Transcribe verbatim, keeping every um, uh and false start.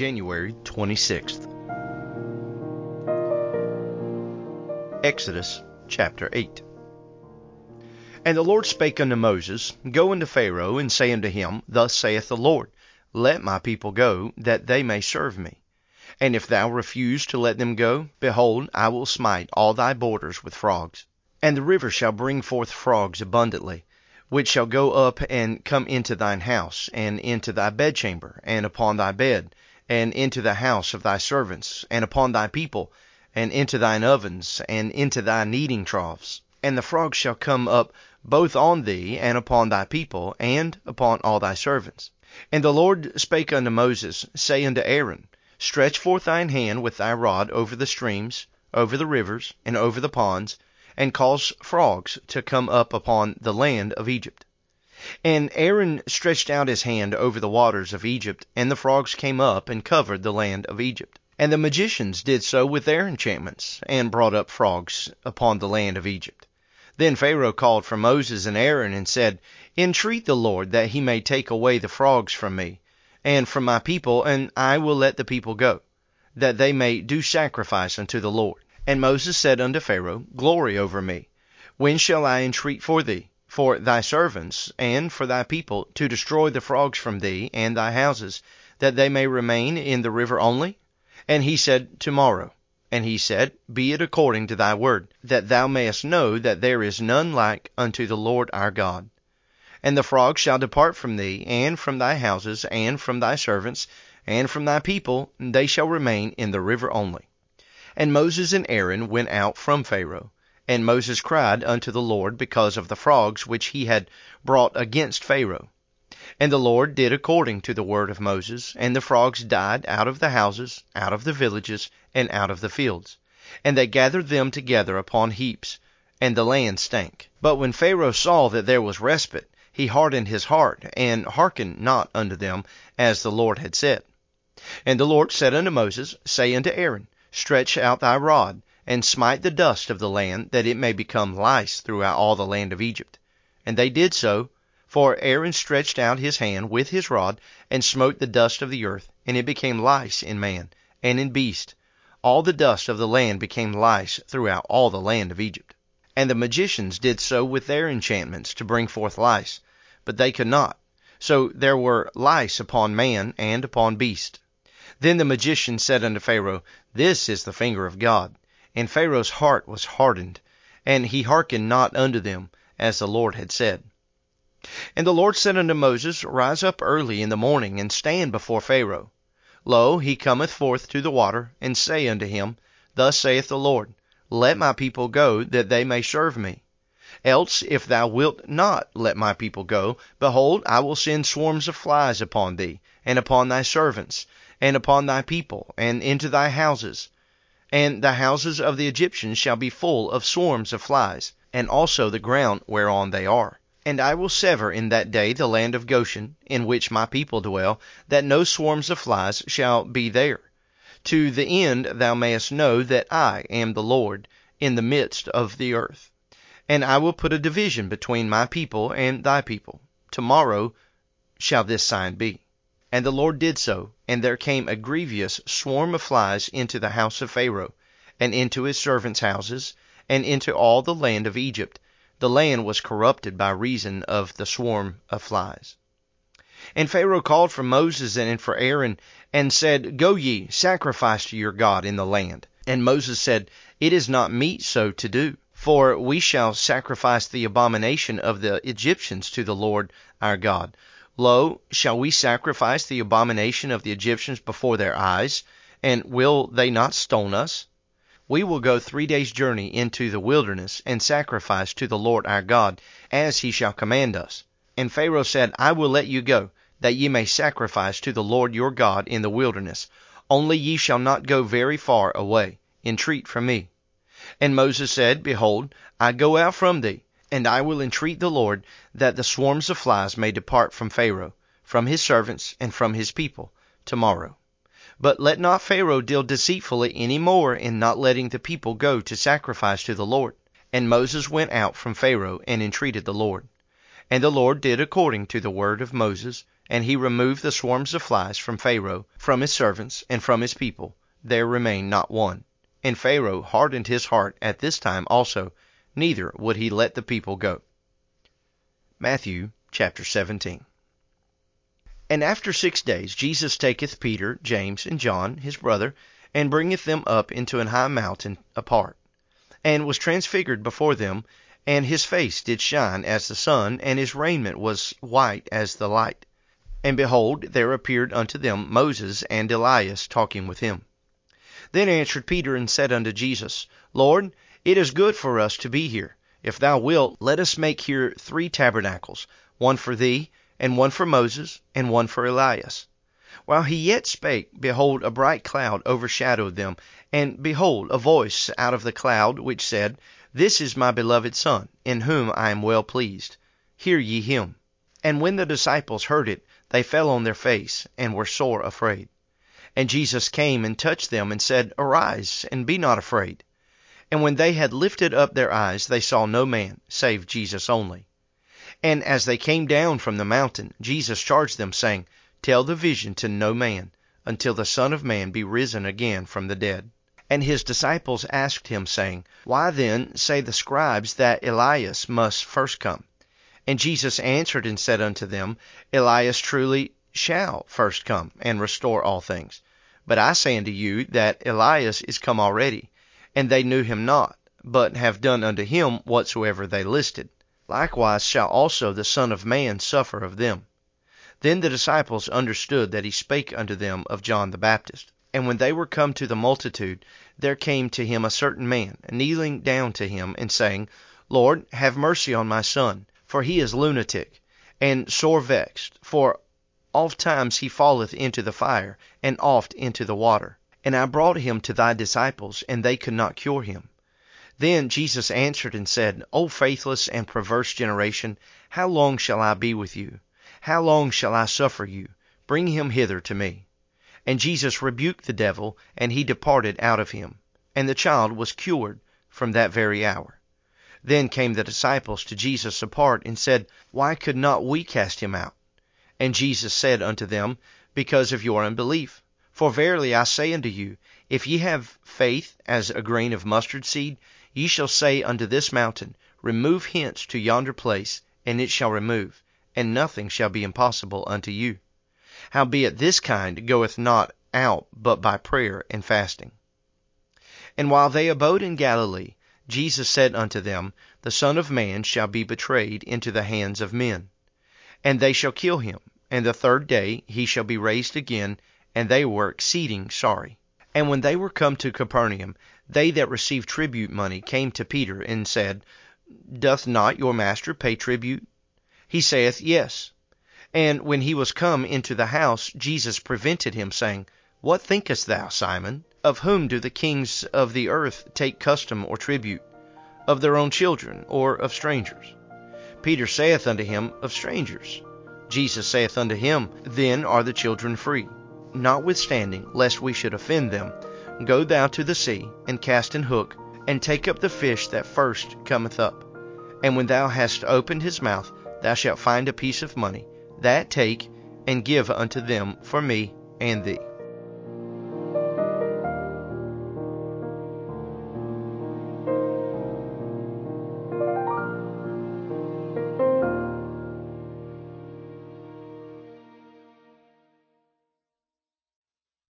January twenty-sixth. Exodus chapter eight. And the Lord spake unto Moses, Go unto Pharaoh, and say unto him, Thus saith the Lord, Let my people go, that they may serve me. And if thou refuse to let them go, behold, I will smite all thy borders with frogs. And the river shall bring forth frogs abundantly, which shall go up and come into thine house, and into thy bedchamber, and upon thy bed, and into the house of thy servants, and upon thy people, and into thine ovens, and into thy kneading troughs. And the frogs shall come up both on thee, and upon thy people, and upon all thy servants. And the Lord spake unto Moses, Say unto Aaron, Stretch forth thine hand with thy rod over the streams, over the rivers, and over the ponds, and cause frogs to come up upon the land of Egypt. And Aaron stretched out his hand over the waters of Egypt, and the frogs came up and covered the land of Egypt. And the magicians did so with their enchantments, and brought up frogs upon the land of Egypt. Then Pharaoh called for Moses and Aaron, and said, Entreat the Lord that he may take away the frogs from me, and from my people, and I will let the people go, that they may do sacrifice unto the Lord. And Moses said unto Pharaoh, Glory over me. When shall I entreat for thee, for thy servants, and for thy people, to destroy the frogs from thee and thy houses, that they may remain in the river only? And he said, Tomorrow. And he said, Be it according to thy word, that thou mayest know that there is none like unto the Lord our God. And the frogs shall depart from thee, and from thy houses, and from thy servants, and from thy people, and they shall remain in the river only. And Moses and Aaron went out from Pharaoh. And Moses cried unto the Lord because of the frogs which he had brought against Pharaoh. And the Lord did according to the word of Moses, and the frogs died out of the houses, out of the villages, and out of the fields. And they gathered them together upon heaps, and the land stank. But when Pharaoh saw that there was respite, he hardened his heart, and hearkened not unto them, as the Lord had said. And the Lord said unto Moses, Say unto Aaron, Stretch out thy rod, and smite the dust of the land, that it may become lice throughout all the land of Egypt. And they did so, for Aaron stretched out his hand with his rod, and smote the dust of the earth, and it became lice in man, and in beast. All the dust of the land became lice throughout all the land of Egypt. And the magicians did so with their enchantments to bring forth lice, but they could not. So there were lice upon man and upon beast. Then the magician said unto Pharaoh, This is the finger of God. And Pharaoh's heart was hardened, and he hearkened not unto them, as the Lord had said. And the Lord said unto Moses, Rise up early in the morning, and stand before Pharaoh. Lo, he cometh forth to the water, and say unto him, Thus saith the Lord, Let my people go, that they may serve me. Else, if thou wilt not let my people go, behold, I will send swarms of flies upon thee, and upon thy servants, and upon thy people, and into thy houses. And the houses of the Egyptians shall be full of swarms of flies, and also the ground whereon they are. And I will sever in that day the land of Goshen, in which my people dwell, that no swarms of flies shall be there, to the end thou mayest know that I am the Lord in the midst of the earth. And I will put a division between my people and thy people. Tomorrow shall this sign be. And the Lord did so, and there came a grievous swarm of flies into the house of Pharaoh, and into his servants' houses, and into all the land of Egypt. The land was corrupted by reason of the swarm of flies. And Pharaoh called for Moses and for Aaron, and said, Go ye, sacrifice to your God in the land. And Moses said, It is not meet so to do, for we shall sacrifice the abomination of the Egyptians to the Lord our God. Lo, shall we sacrifice the abomination of the Egyptians before their eyes, and will they not stone us? We will go three days' journey into the wilderness, and sacrifice to the Lord our God, as he shall command us. And Pharaoh said, I will let you go, that ye may sacrifice to the Lord your God in the wilderness. Only ye shall not go very far away. Entreat from me. And Moses said, Behold, I go out from thee, and I will entreat the Lord, that the swarms of flies may depart from Pharaoh, from his servants, and from his people, tomorrow. But let not Pharaoh deal deceitfully any more in not letting the people go to sacrifice to the Lord. And Moses went out from Pharaoh, and entreated the Lord. And the Lord did according to the word of Moses, And he removed the swarms of flies from Pharaoh, from his servants, and from his people. There remained not one. And Pharaoh hardened his heart at this time also, neither would he let the people go. Matthew chapter seventeen. And after six days Jesus taketh Peter, James, and John, his brother, and bringeth them up into an high mountain apart, and was transfigured before them, and his face did shine as the sun, and his raiment was white as the light. And behold, there appeared unto them Moses and Elias talking with him. Then answered Peter and said unto Jesus, Lord, it is good for us to be here. If thou wilt, let us make here three tabernacles, one for thee, and one for Moses, and one for Elias. While he yet spake, behold, a bright cloud overshadowed them, and behold, a voice out of the cloud, which said, This is my beloved Son, in whom I am well pleased. Hear ye him. And when the disciples heard it, they fell on their face, and were sore afraid. And Jesus came and touched them, and said, Arise, and be not afraid. And when they had lifted up their eyes, they saw no man, save Jesus only. And as they came down from the mountain, Jesus charged them, saying, Tell the vision to no man, until the Son of Man be risen again from the dead. And his disciples asked him, saying, Why then say the scribes that Elias must first come? And Jesus answered and said unto them, Elias truly shall first come, and restore all things. But I say unto you that Elias is come already, and they knew him not, but have done unto him whatsoever they listed. Likewise shall also the Son of Man suffer of them. Then the disciples understood that he spake unto them of John the Baptist. And when they were come to the multitude, there came to him a certain man, kneeling down to him, and saying, Lord, have mercy on my son, for he is lunatic, and sore vexed, for oft times he falleth into the fire, and oft into the water. And I brought him to thy disciples, and they could not cure him. Then Jesus answered and said, O faithless and perverse generation, how long shall I be with you? How long shall I suffer you? Bring him hither to me. And Jesus rebuked the devil, and he departed out of him. And the child was cured from that very hour. Then came the disciples to Jesus apart, and said, Why could not we cast him out? And Jesus said unto them, Because of your unbelief. For verily I say unto you, if ye have faith as a grain of mustard seed, ye shall say unto this mountain, Remove hence to yonder place, and it shall remove, and nothing shall be impossible unto you. Howbeit this kind goeth not out but by prayer and fasting. And while they abode in Galilee, Jesus said unto them, The Son of Man shall be betrayed into the hands of men. And they shall kill him, and the third day he shall be raised again. And they were exceeding sorry. And when they were come to Capernaum, they that received tribute money came to Peter, and said, Doth not your master pay tribute? He saith, Yes. And when he was come into the house, Jesus prevented him, saying, What thinkest thou, Simon? Of whom do the kings of the earth take custom or tribute? Of their own children, or of strangers? Peter saith unto him, Of strangers. Jesus saith unto him, Then are the children free. Notwithstanding, lest we should offend them, go thou to the sea, and cast an hook, and take up the fish that first cometh up. And when thou hast opened his mouth, thou shalt find a piece of money, that take, and give unto them for me and thee.